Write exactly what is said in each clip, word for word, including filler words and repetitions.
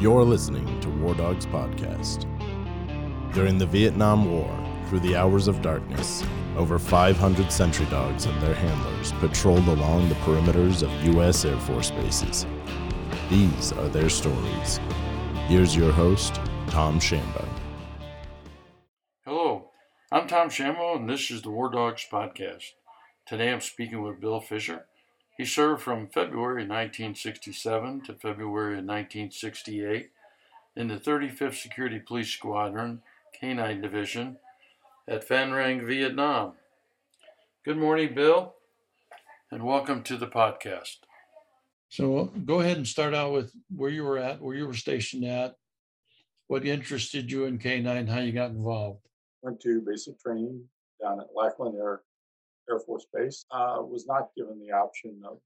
You're listening to War Dogs Podcast. During the Vietnam War, through the hours of darkness, over five hundred sentry dogs and their handlers patrolled along the perimeters of U S Air Force bases. These are their stories. Here's your host, Tom Shambo. Hello, I'm Tom Shambo, and this is the War Dogs Podcast. Today I'm speaking with Bill Fisher. He served from February nineteen sixty-seven to February nineteen sixty-eight in the thirty-fifth Security Police Squadron, K nine Division, at Phan Rang, Vietnam. Good morning, Bill, and welcome to the podcast. So go ahead and start out with where you were at, where you were stationed at, what interested you in K nine, how you got involved. Went to basic training down at Lackland Air Air Force Base. Uh, was not given the option of,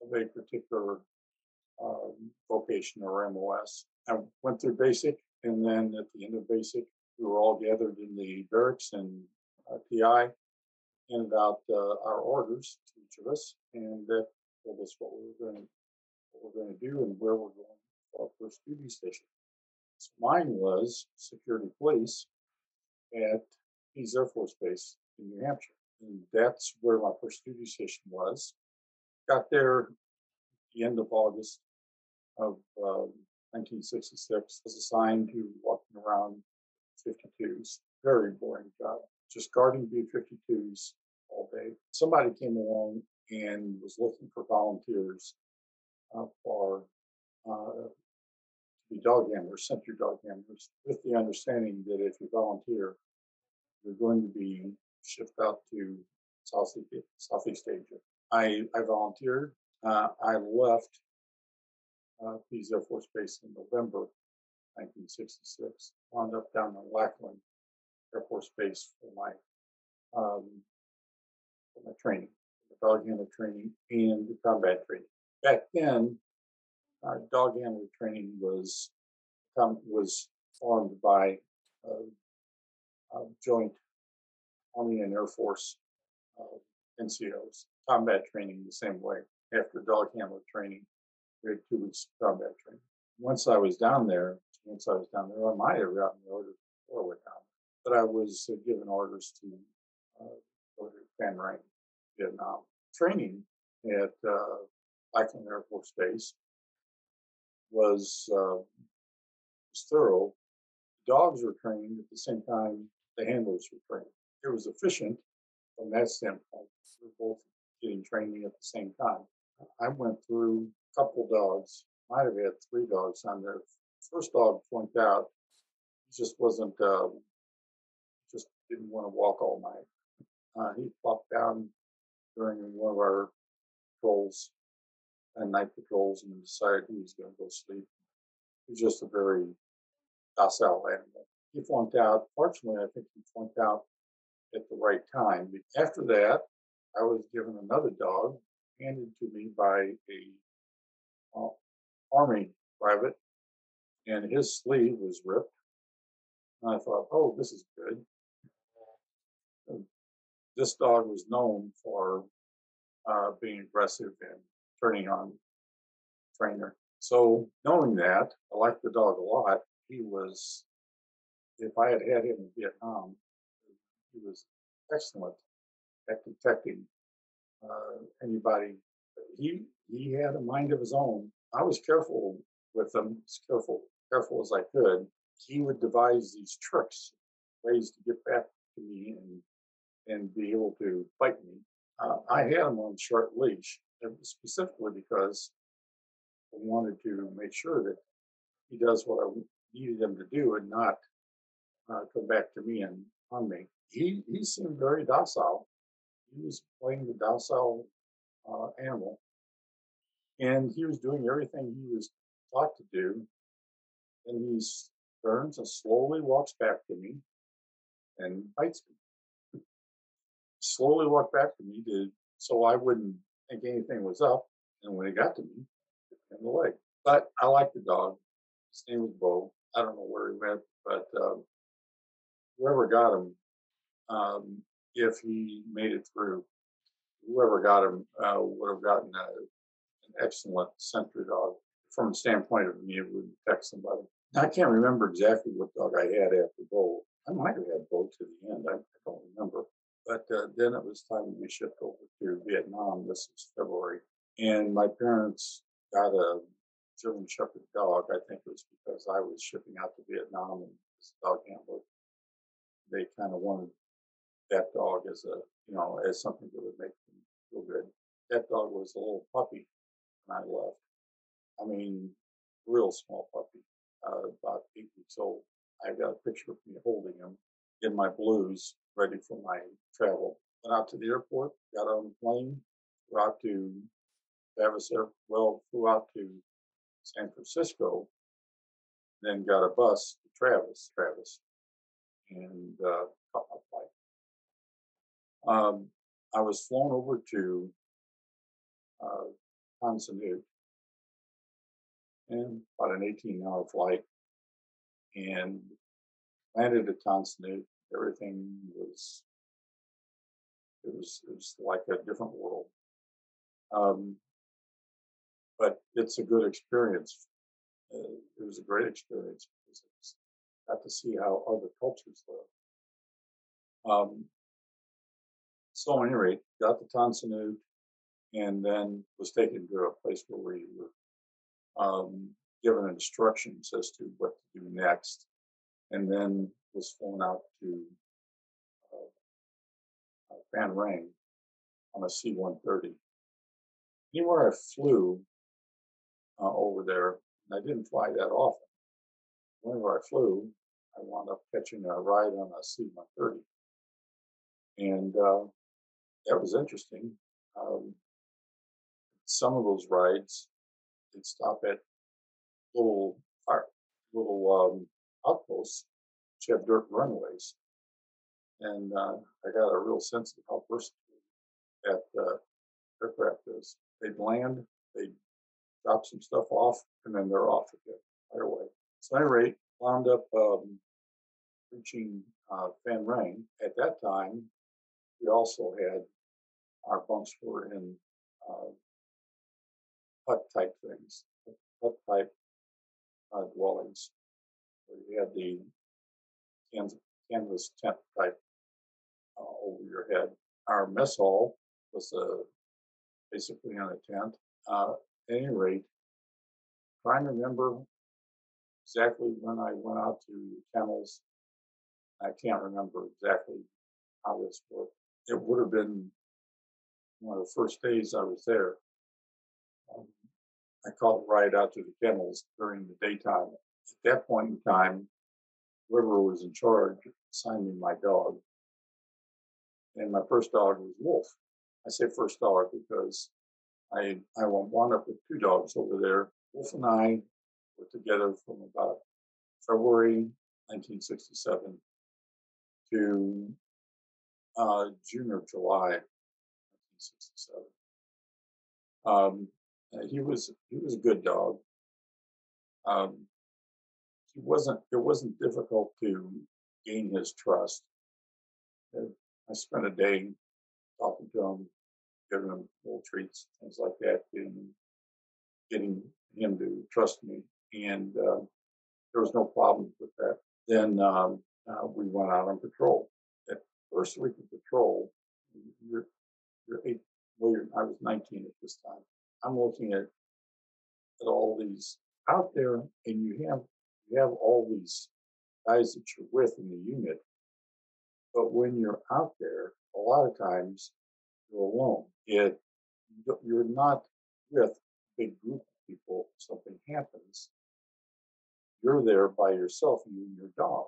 of a particular uh, vocation or M O S. I went through basic, and then at the end of basic, we were all gathered in the barracks, and uh, P I handed out uh, our orders to each of us, and that told us what we were going what we're going to do and where we're going for our first duty station. So mine was security police at Pease Air Force Base in New Hampshire. And that's where my first duty station was. Got there at the end of August of um, nineteen sixty-six. Was assigned to walking around fifty-twos. Very boring job. Just guarding B fifty-twos all day. Somebody came along and was looking for volunteers uh, for uh, to be dog handlers, sentry dog handlers, with the understanding that if you volunteer, you're going to be shift out to Southeast, Southeast Asia. I, I volunteered. Uh, I left uh, Pease Air Force Base in November nineteen sixty-six. Wound up down in Lackland Air Force Base for my um, for my training, for dog handler training and combat training. Back then, uh, dog handler training was um, was formed by uh, uh, joint Army and Air Force uh, N C Os. Combat training the same way. After dog handler training, we had two weeks of combat training. Once I was down there, once I was down there, I might have gotten the order before I went down there, but I was uh, given orders to uh, go to Phan Rang, Vietnam. Training at uh, Lackland Air Force Base was, uh, was thorough. Dogs were trained at the same time the handlers were trained. It was efficient from that standpoint. We were both getting training at the same time. I went through a couple dogs. Might have had three dogs on there. First dog flunked out. He just wasn't, uh, just didn't want to walk all night. Uh, he flopped down during one of our patrols and night patrols and decided he was going to go sleep. He was just a very docile animal. He flunked out. Fortunately, I think he flunked out at the right time. After that, I was given another dog handed to me by a uh, Army private, and his sleeve was ripped. And I thought, oh, this is good. And this dog was known for uh, being aggressive and turning on the trainer. So knowing that, I liked the dog a lot. He was, if I had had him in Vietnam, he was excellent at detecting uh, anybody. He he had a mind of his own. I was careful with him, as careful, careful as I could. He would devise these tricks, ways to get back to me and and be able to fight me. Uh, I had him on short leash, specifically because I wanted to make sure that he does what I needed him to do and not uh, come back to me and harm me. He he seemed very docile. He was playing the docile uh, animal, and he was doing everything he was taught to do. And he turns and slowly walks back to me and bites me. Slowly walked back to me to, so I wouldn't think anything was up. And when he got to me, it hit me in the leg. But I liked the dog. His name was Bo. I don't know where he went, but uh, whoever got him, Um, if he made it through, whoever got him uh, would have gotten a, an excellent sentry dog. from the standpoint of being able to detect somebody. I can't remember exactly what dog I had after Bo. I might have had Bo to the end. I, I don't remember. But uh, then it was time to be shipped over to Vietnam. This was February. And my parents got a German Shepherd dog. I think it was because I was shipping out to Vietnam and this dog handler. They kind of wanted that dog as a, you know, as something that would make them feel good. That dog was a little puppy when I left. I mean, real small puppy, uh, about eight weeks old. I got a picture of me holding him in my blues, ready for my travel. Went out to the airport, got on the plane, flew out to Travis Air, well, flew out to San Francisco, then got a bus to Travis, Travis, and uh, caught my flight. Um, I was flown over to uh, Tan Son Nhut, and about an eighteen hour flight, and landed at Tan Son Nhut. Everything was, it was, it was like a different world. Um, but it's a good experience. Uh, it was a great experience because I got to see how other cultures live. Um, so at any rate, got to Tan Son Nhut and then was taken to a place where we were Um, given instructions as to what to do next, and then was flown out to uh, Phan Rang on a C one thirty. Anywhere I flew uh, over there, and I didn't fly that often, whenever I flew, I wound up catching a ride on a C one thirty. And uh, that was interesting. Um, some of those rides, and stop at little little um, outposts which have dirt runways, and uh, I got a real sense of how versatile that uh, aircraft is. They'd land, they'd drop some stuff off, and then they're off again right away. So at any rate, wound up um, reaching uh, Phan Rang. At that time, we also had our bunks were in Uh, hut type things, hut type uh, dwellings. You had the canvas tent type uh, over your head. Our mess hall was uh, basically on a tent. Uh, at any rate, trying to remember exactly when I went out to kennels. I can't remember exactly how this worked. It would have been one of the first days I was there. Um, I caught a ride out to the kennels during the daytime. At that point in time, whoever was in charge assigned me my dog. And my first dog was Wolf. I say first dog because I I wound up with two dogs over there. Wolf and I were together from about February nineteen sixty-seven to uh, June or July nineteen sixty-seven. Um, He was he was a good dog. Um, he wasn't. It wasn't difficult to gain his trust. I spent a day talking to him, giving him little treats, things like that, getting getting him to trust me, and uh, there was no problem with that. Then um, uh, we went out on patrol. At first week of patrol, you're, you're eight. Well, you're, I was nineteen at this time. I'm looking at, at all these out there, and you have you have all these guys that you're with in the unit, but when you're out there, a lot of times you're alone. It you're not with a big group of people. Something happens, you're there by yourself, you and your dog.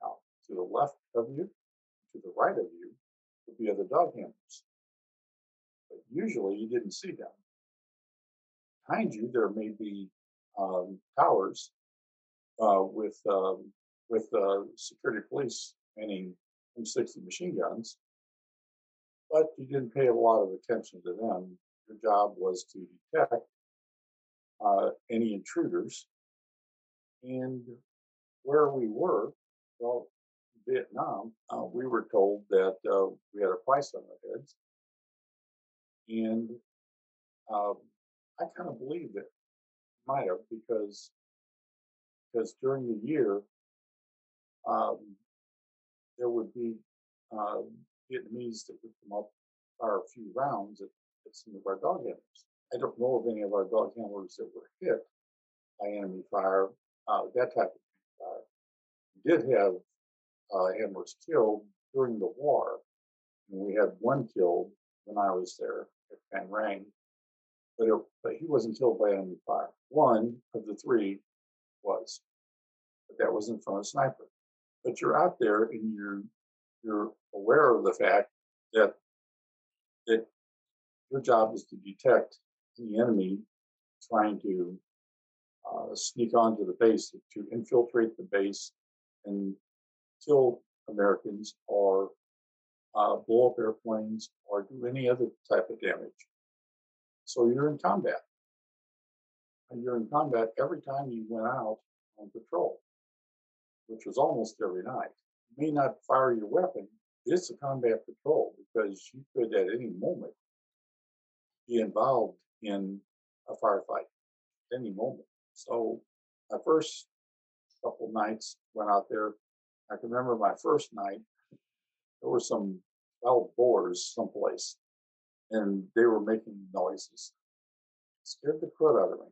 Now, to the left of you, to the right of you, would be other dog handlers, but usually you didn't see them. Behind you, there may be um, towers uh, with um, with uh, security police manning M sixty machine guns, but you didn't pay a lot of attention to them. Your job was to detect uh, any intruders. And where we were, well, Vietnam, uh, we were told that uh, we had a price on our heads, and um, I kind of believed it. might have, because because during the year um, there would be uh, Vietnamese that would come up fire a few rounds at, at some of our dog handlers. I don't know of any of our dog handlers that were hit by enemy fire, uh, that type of fire. We did have uh, handlers killed during the war, and we had one killed when I was there at Phan Rang, but, it, but he wasn't killed by enemy fire. One of the three was, but that wasn't from a sniper. But you're out there and you're you're aware of the fact that that your job is to detect the enemy trying to uh, sneak onto the base, to infiltrate the base and kill Americans or uh, blow up airplanes or do any other type of damage. So you're in combat. And you're in combat every time you went out on patrol, which was almost every night. You may not fire your weapon. It's a combat patrol because you could at any moment be involved in a firefight at any moment. So my first couple nights went out there. I can remember my first night, there were some wild boars someplace, and they were making noises. It scared the crud out of me.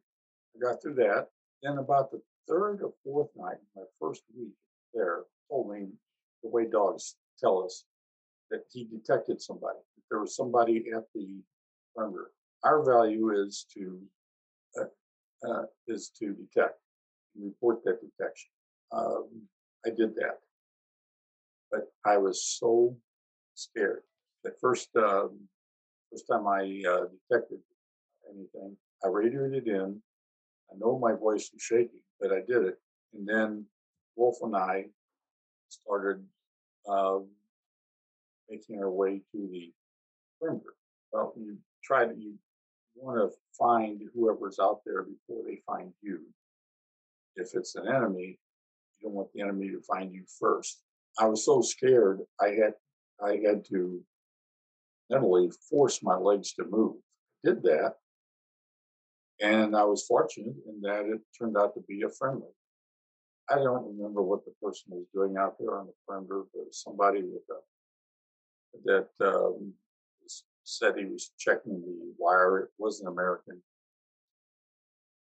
I got through that. Then about the third or fourth night, my first week there, told me the way dogs tell us that he detected somebody. If there was somebody at the perimeter, our value is to uh, uh, is to detect, report that detection. Um, I did that, but I was so scared. The first um, first time I uh, detected anything, I radioed it in. I know my voice was shaking, but I did it. And then Wolf and I started uh, making our way to the perimeter. Well, you try to, you want to find whoever's out there before they find you. If it's an enemy, you don't want the enemy to find you first. I was so scared, I had I had to mentally force my legs to move. I did that. And I was fortunate in that it turned out to be a friendly. I don't remember what the person was doing out there on the perimeter, but somebody with a, that um, said he was checking the wire. It wasn't American,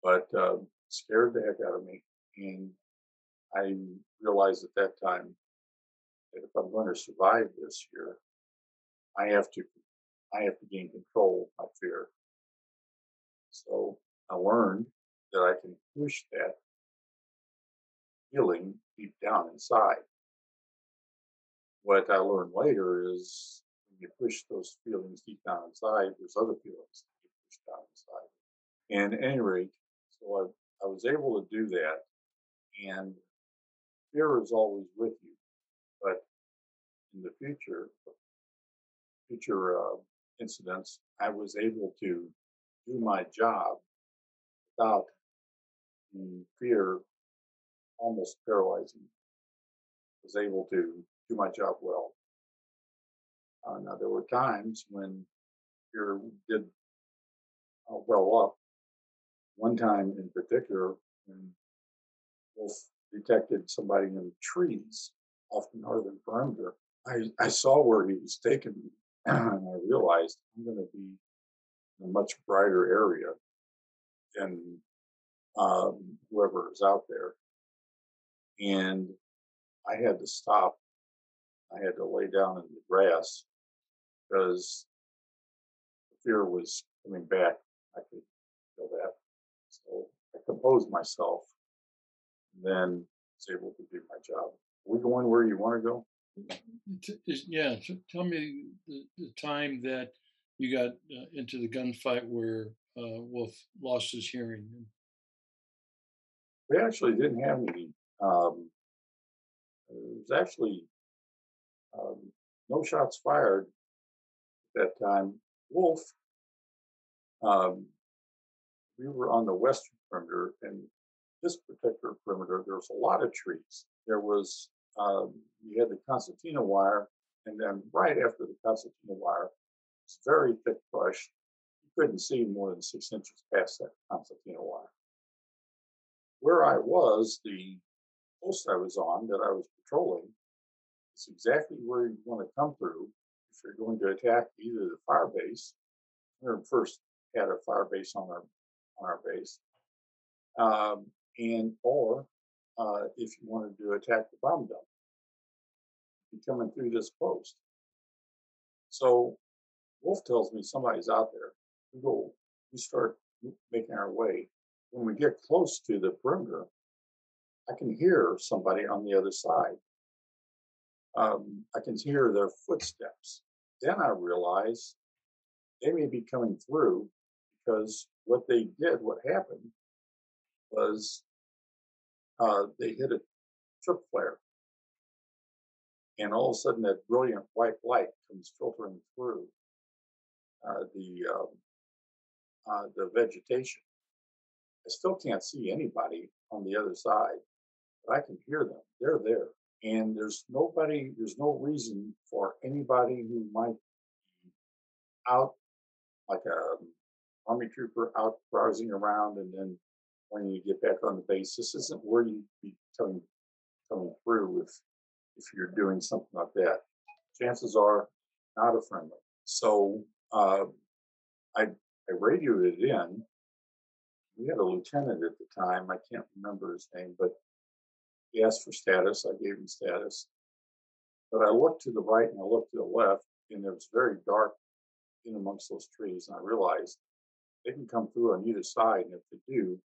but uh, scared the heck out of me. And I realized at that time that if I'm going to survive this year, I have to, I have to gain control of my fear. So I learned that I can push that feeling deep down inside. What I learned later is when you push those feelings deep down inside, there's other feelings that you push down inside. And at any rate, so I, I was able to do that. And fear is always with you. But in the future, future uh, incidents, I was able to do my job without the fear almost paralyzing. I was able to do my job well. Uh, now, there were times when fear did uh, well up. One time in particular, when Wolf detected somebody in the trees off the northern perimeter, I, I saw where he was taking me, and I realized I'm going to be a much brighter area than um, whoever is out there. And I had to stop. I had to lay down in the grass because the fear was coming back. I could feel that. So I composed myself and then was able to do my job. Are we going where you want to go? Yeah. So tell me the, the time that you got uh, into the gunfight where uh, Wolf lost his hearing. We actually didn't have any. Um, it was actually um, no shots fired at that time. Wolf, um, we were on the western perimeter, and this particular perimeter, there was a lot of trees. There was, um, you had the concertina wire, and then right after the concertina wire, it's very thick brush. You couldn't see more than six inches past that concertina wire. where I was, the post I was on that I was patrolling, is exactly where you want to come through if you're going to attack either the fire base. We first had a fire base on our on our base, um, and or uh, if you wanted to attack the bomb dump, you're coming through this post. So Wolf tells me somebody's out there. We go, we start making our way. When we get close to the perimeter, I can hear somebody on the other side. Um, I can hear their footsteps. Then I realize they may be coming through because what they did, what happened, was uh, they hit a trip flare. And all of a sudden, that brilliant white light comes filtering through uh, the uh, uh, the vegetation. I still can't see anybody on the other side, but I can hear them. They're there. And there's nobody, there's no reason for anybody who might be out, like an Army trooper out browsing around, and then when you get back on the base, this isn't where you'd be coming, coming through if, if you're doing something like that. Chances are not a friendly. So uh, I, I radioed it in. We had a lieutenant at the time. I can't remember his name, but he asked for status. I gave him status. But I looked to the right and I looked to the left, and it was very dark in amongst those trees. And I realized they can come through on either side. And if they do,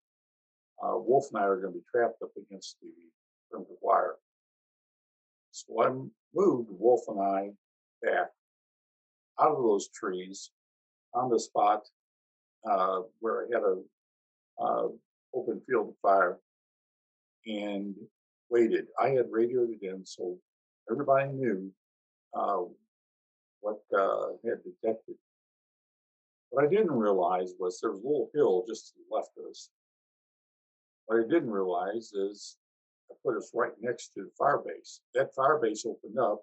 uh, Wolf and I are going to be trapped up against the primitive wire. So I moved Wolf and I back out of those trees on the spot uh, where I had a Uh, open field of fire, and waited. I had radioed it in, so everybody knew uh, what uh, had detected. What I didn't realize was there was a little hill just to the left of us. What I didn't realize is I put us right next to the fire base. That fire base opened up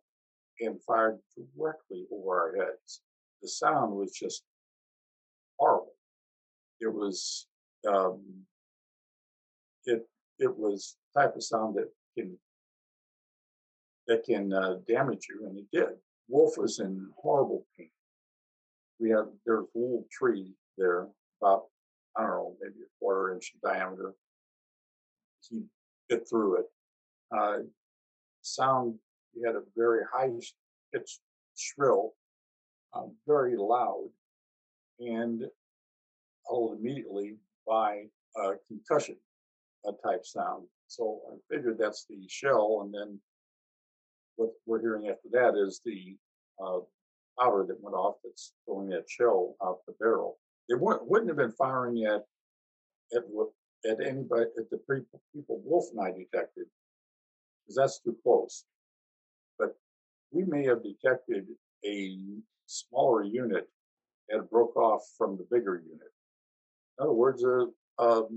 and fired directly over our heads. The sound was just horrible. It was Um, it it was the type of sound that can that can uh, damage you, and it did. Wolf was in horrible pain. We had there's a little tree there, about I don't know, maybe a quarter inch in diameter. He bit through it. Uh, sound he had a very high pitched shrill, uh, very loud, and told immediately by uh, concussion uh, type sound. So I figured that's the shell, and then what we're hearing after that is the uh, powder that went off that's throwing that shell out the barrel. They wouldn't, wouldn't have been firing at at at anybody at the pre- people Wolf and I detected, because that's too close. But we may have detected a smaller unit that broke off from the bigger unit. In other words, a, um,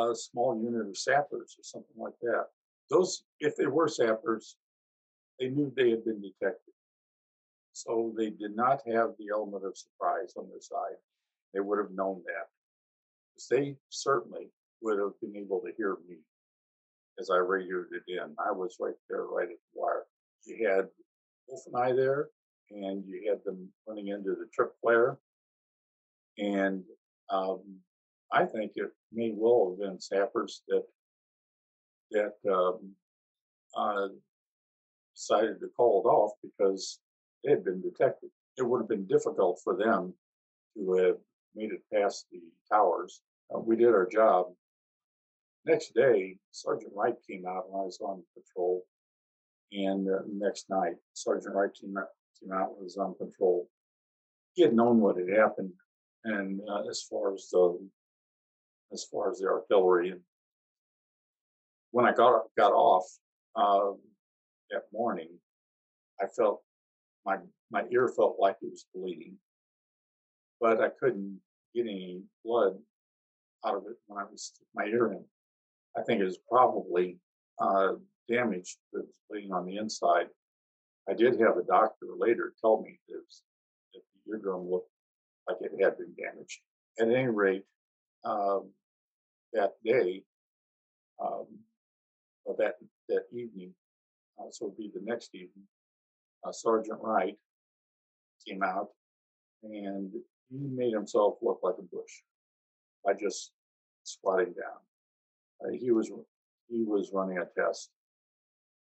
a small unit of sappers or something like that. Those, if they were sappers, they knew they had been detected. So they did not have the element of surprise on their side. They would have known that. They certainly would have been able to hear me as I radioed it in. I was right there, right at the wire. You had Wolf and I there, and you had them running into the trip flare. And um, I think it may well have been sappers that that um, uh, decided to call it off because they had been detected. It would have been difficult for them to have made it past the towers. Uh, we did our job. Next day, Sergeant Wright came out when I was on patrol, and uh, next night, Sergeant Wright came out, came out when I was on patrol. He had known what had happened. And uh, as far as the as far as the artillery, and when I got got off uh, that morning, I felt my my ear felt like it was bleeding, but I couldn't get any blood out of it when I was my ear in. I think it was probably uh, damaged, but it was bleeding on the inside. I did have a doctor later tell me that, it was, that the eardrum looked like it had been damaged. At any rate, um, that day, um, that that evening. Uh, so it would be the next evening. Uh, Sergeant Wright came out, and he made himself look like a bush by just squatting down. Uh, he was he was running a test,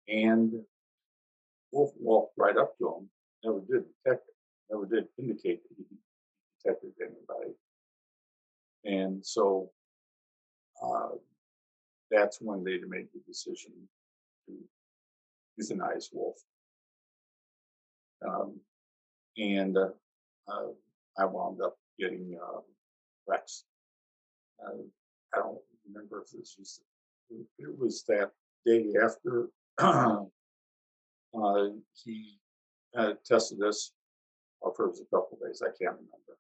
and Wolf walked right up to him. Never did detect it. Never did indicate that he detected anybody. And so uh, that's when they made the decision to euthanize Wolf. Um, and uh, uh, I wound up getting uh, Rex. Uh, I don't remember if this was, it was that day after uh, he uh, tested us, or if it was a couple of days, I can't remember.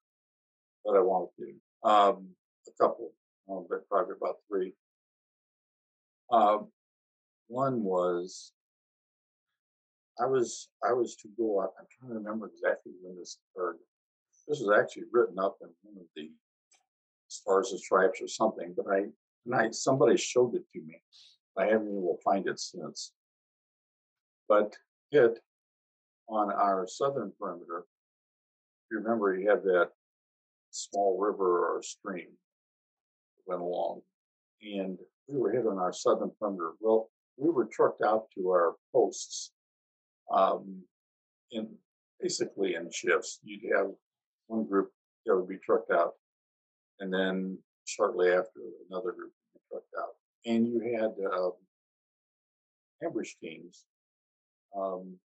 But I wound up getting um, a couple, uh, but probably about three. Uh, one was, I was I was to go out. I'm trying to remember exactly when this occurred. This was actually written up in one of the Stars and Stripes or something, but I, and I somebody showed it to me. I haven't been able to find it since. But it on our southern perimeter, if you remember, you had that small river or stream that went along, and we were hit on our southern perimeter. Well, we were trucked out to our posts. Um, in basically in shifts, you'd have one group that would be trucked out, and then shortly after another group would be trucked out. And you had um, ambush teams. Um,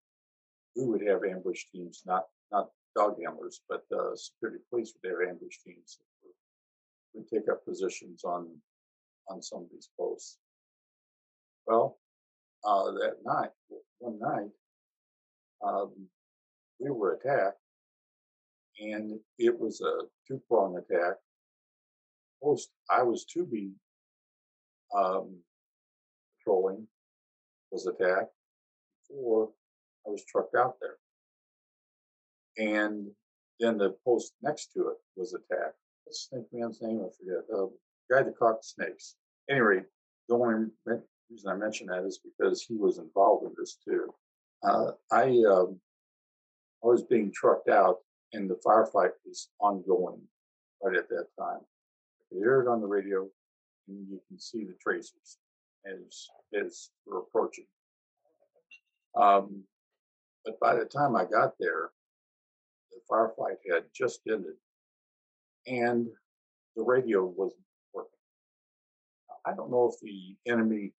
we would have ambush teams, not not dog handlers, but uh, security police would have ambush teams that would, would take up positions on on some of these posts. Well, uh, that night, one night. Um, we were attacked, and it was a two-prong attack. Post I was to be um, patrolling was attacked before I was trucked out there, and then the post next to it was attacked. What's the snake man's name? I forget. The guy that caught the snakes. Anyway, the only reason I mention that is because he was involved in this too. Uh, I, um, I was being trucked out, and the firefight was ongoing right at that time. You hear it on the radio, and you can see the tracers as as we're approaching. Um, but by the time I got there, the firefight had just ended, and the radio wasn't working. I don't know if the enemy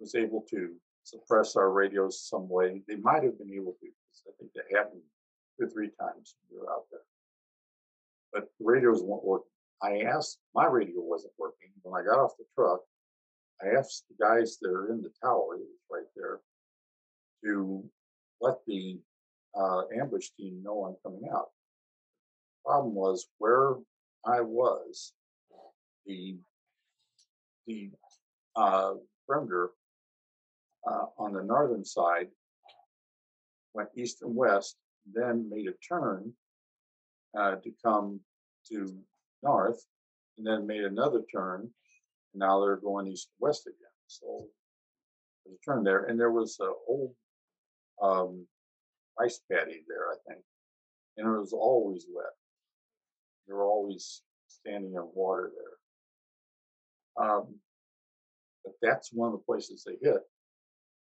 was able to suppress our radios some way. They might have been able to, because I think that happened two or three times when we were out there. But the radios weren't working. I asked, my radio wasn't working. When I got off the truck, I asked the guys that are in the tower, it was right there, to let the uh, ambush team know I'm coming out. The problem was where I was, the, the uh, perimeter Uh, on the northern side, went east and west, then made a turn uh, to come to north, and then made another turn. And now they're going east and west again. So there's a turn there, and there was an old um, rice paddy there, I think, and it was always wet. They were always standing in water there. Um, but that's one of the places they hit.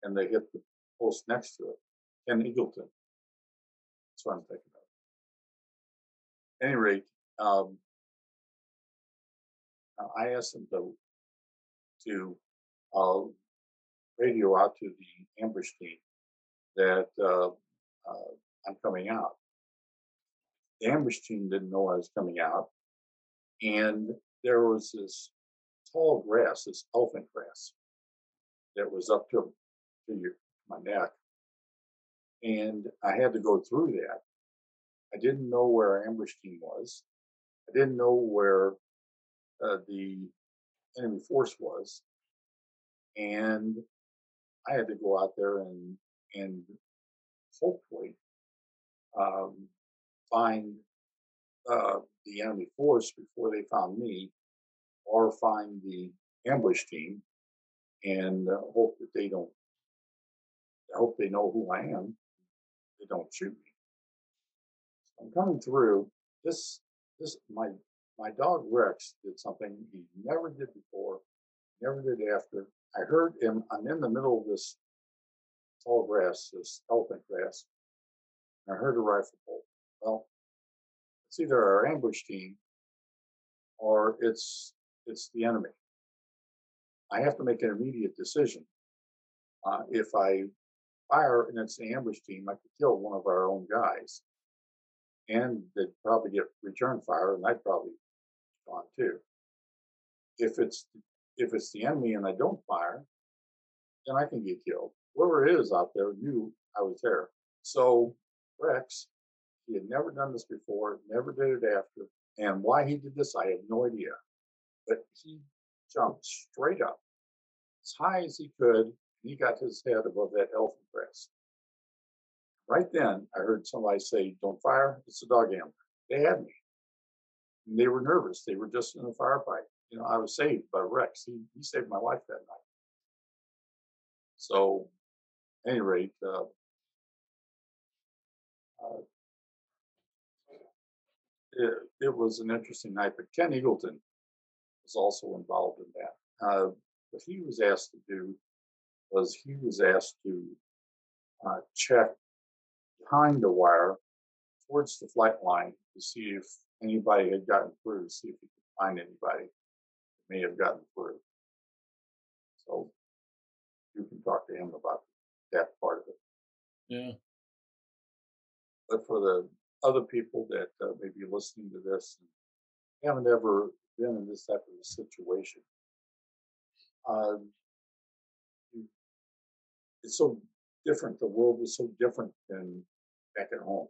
And they hit the post next to it, and Eagleton. That's what I'm thinking of. At any rate, um, I asked them to, to uh, radio out to the ambush team that uh, uh, I'm coming out. The ambush team didn't know I was coming out, and there was this tall grass, this elephant grass, that was up to To your, my neck, and I had to go through that. I didn't know where our ambush team was. I didn't know where uh, the enemy force was, and I had to go out there and and hopefully um, find uh, the enemy force before they found me, or find the ambush team and uh, hope that they don't, I hope they know who I am. They don't shoot me. So I'm coming through. This, this, my, my dog Rex did something he never did before, never did after. I heard him. I'm in the middle of this tall grass, this elephant grass. I heard a rifle bolt. Well, it's either our ambush team or it's it's the enemy. I have to make an immediate decision. Uh, if I fire and it's the ambush team, I could kill one of our own guys, and they'd probably get return fire, and I'd probably be gone too. If it's if it's the enemy and I don't fire, then I can get killed. Whoever it is out there knew I was there. So Rex, he had never done this before, never did it after. And why he did this, I have no idea. But he jumped straight up, as high as he could, and he got his head above that elephant grass. Right then, I heard somebody say, don't fire, it's a dog ambush. They had me. And they were nervous. They were just in a firefight. You know, I was saved by Rex. He, he saved my life that night. So, at any rate, uh, uh, It, it was an interesting night, but Ken Eagleton was also involved in that. Uh, what he was asked to do was he was asked to uh, check behind the wire towards the flight line to see if anybody had gotten through, to see if he could find anybody that may have gotten through. So you can talk to him about that part of it. Yeah. But for the other people that uh, may be listening to this and haven't ever been in this type of a situation, uh, it's so different. The world was so different than back at home.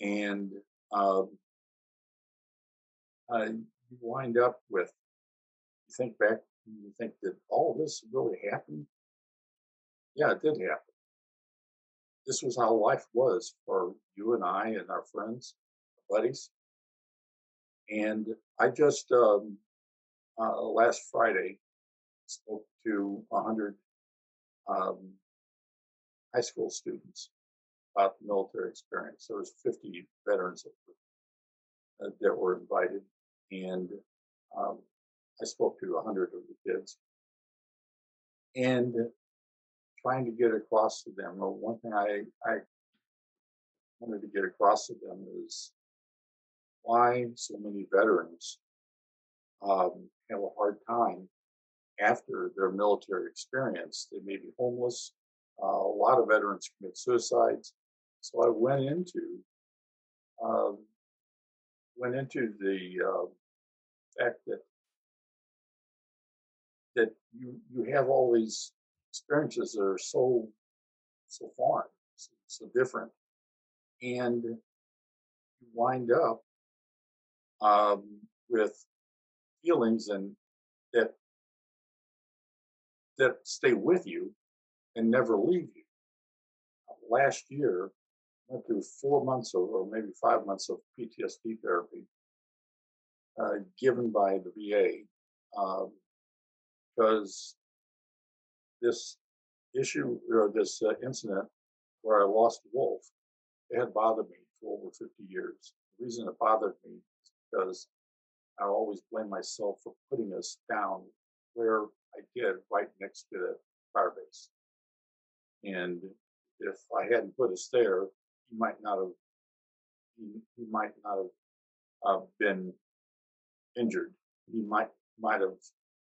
And um, uh, you wind up with, you think back, and you think, did all this really happen? Yeah, it did happen. This was how life was for you and I and our friends, buddies. And I just, um, uh, last Friday, spoke to one hundred um, high school students about the military experience. There was fifty veterans that were, uh, that were invited, and um, I spoke to one hundred of the kids. And trying to get across to them. Well, one thing I, I wanted to get across to them is why so many veterans um, have a hard time after their military experience. They may be homeless. Uh, a lot of veterans commit suicides. So I went into um, went into the uh, fact that that you you have all these experiences that are so, so foreign, so, so different, and you wind up um, with feelings and that that stay with you and never leave you. Last year, I went through four months of, or maybe five months of P T S D therapy uh, given by the V A um, because this issue or this uh, incident where I lost a wolf, it had bothered me for over fifty years. The reason it bothered me is because I always blame myself for putting us down where I did, right next to the fire base. And if I hadn't put us there, he might not have, he, he might not have uh, been injured. He might, might have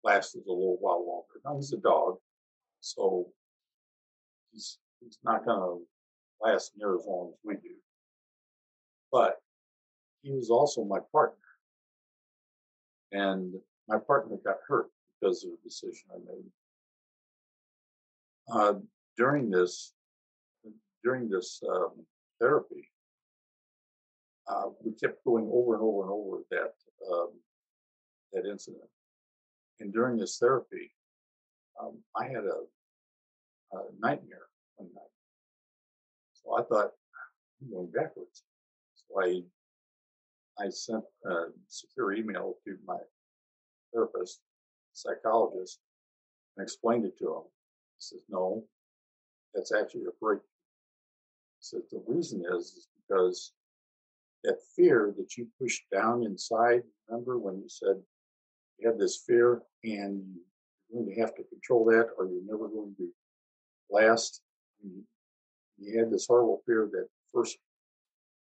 lasted a little while longer. Now he's a dog. So he's, he's not going to last near as long as we do. But he was also my partner. And my partner got hurt because of the decision I made. Uh, during this, during this um, therapy, uh, we kept going over and over and over that, um, that incident. And during this therapy, Um, I had a, a nightmare one night. So I thought, I'm going backwards. So I I sent a secure email to my therapist, psychologist, and explained it to him. He says, no, that's actually a break. He says, the reason is, is because that fear that you pushed down inside, remember when you said you had this fear and you're going to have to control that or you're never going to last. And you had this horrible fear that first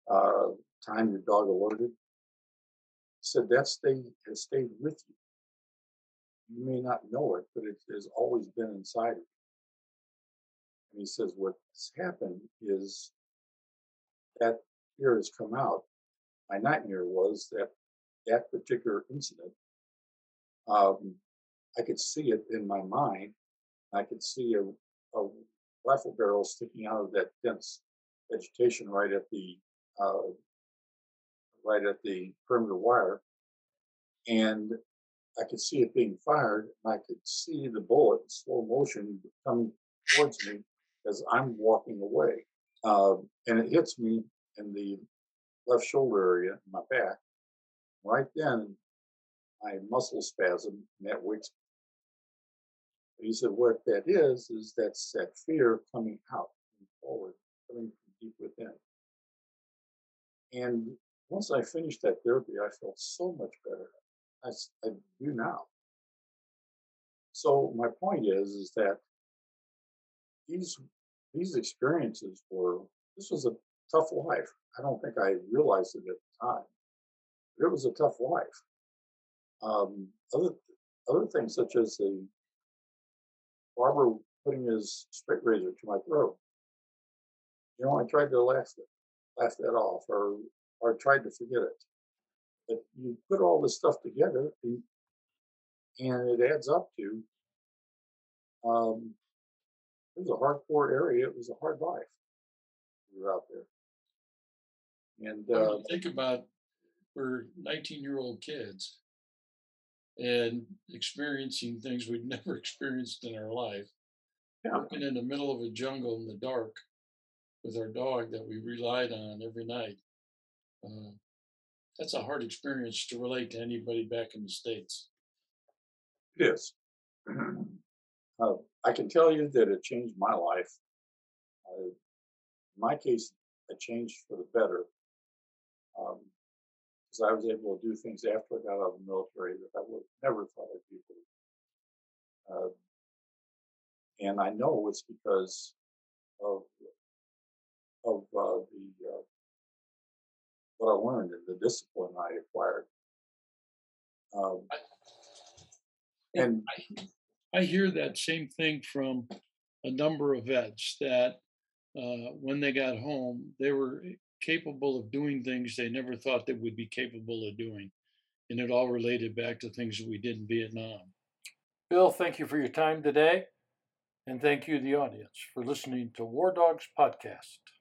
uh, time your dog alerted. Said that stayed, has stayed with you. You may not know it, but it has always been inside of you. And he says, what's happened is that fear has come out. My nightmare was that that particular incident, um, I could see it in my mind. I could see a, a rifle barrel sticking out of that dense vegetation right at the uh, right at the perimeter wire, and I could see it being fired, and I could see the bullet in slow motion coming towards me as I'm walking away. Uh, and it hits me in the left shoulder area, in my back. Right then, my muscle spasm, and that wakes me. He said, what that is, is that's that fear coming out, coming forward, coming from deep within. And once I finished that therapy, I felt so much better. I, I do now. So my point is, is that these these experiences were, this was a tough life. I don't think I realized it at the time, but it was a tough life. Um, other other things such as the barber putting his straight razor to my throat. You know, I tried to laugh that, laugh that off, or or tried to forget it. But you put all this stuff together, and, and it adds up to, um, it was a hardcore area. It was a hard life. We were out there. And uh, when you think about, we're nineteen-year-old kids and experiencing things we'd never experienced in our life. Yeah. Working in the middle of a jungle in the dark with our dog that we relied on every night. Uh, that's a hard experience to relate to anybody back in the States. It is. uh, I can tell you that it changed my life. Uh, in my case, it changed for the better. Because um, I was able to do things after I got out of the military that I would never thought I'd be able to. Uh, and I know it's because of, of uh, the... Uh, what I learned and the discipline I acquired. Um, and I, I hear that same thing from a number of vets that uh, when they got home, they were capable of doing things they never thought they would be capable of doing. And it all related back to things that we did in Vietnam. Bill, thank you for your time today. And thank you, the audience, for listening to War Dogs Podcast.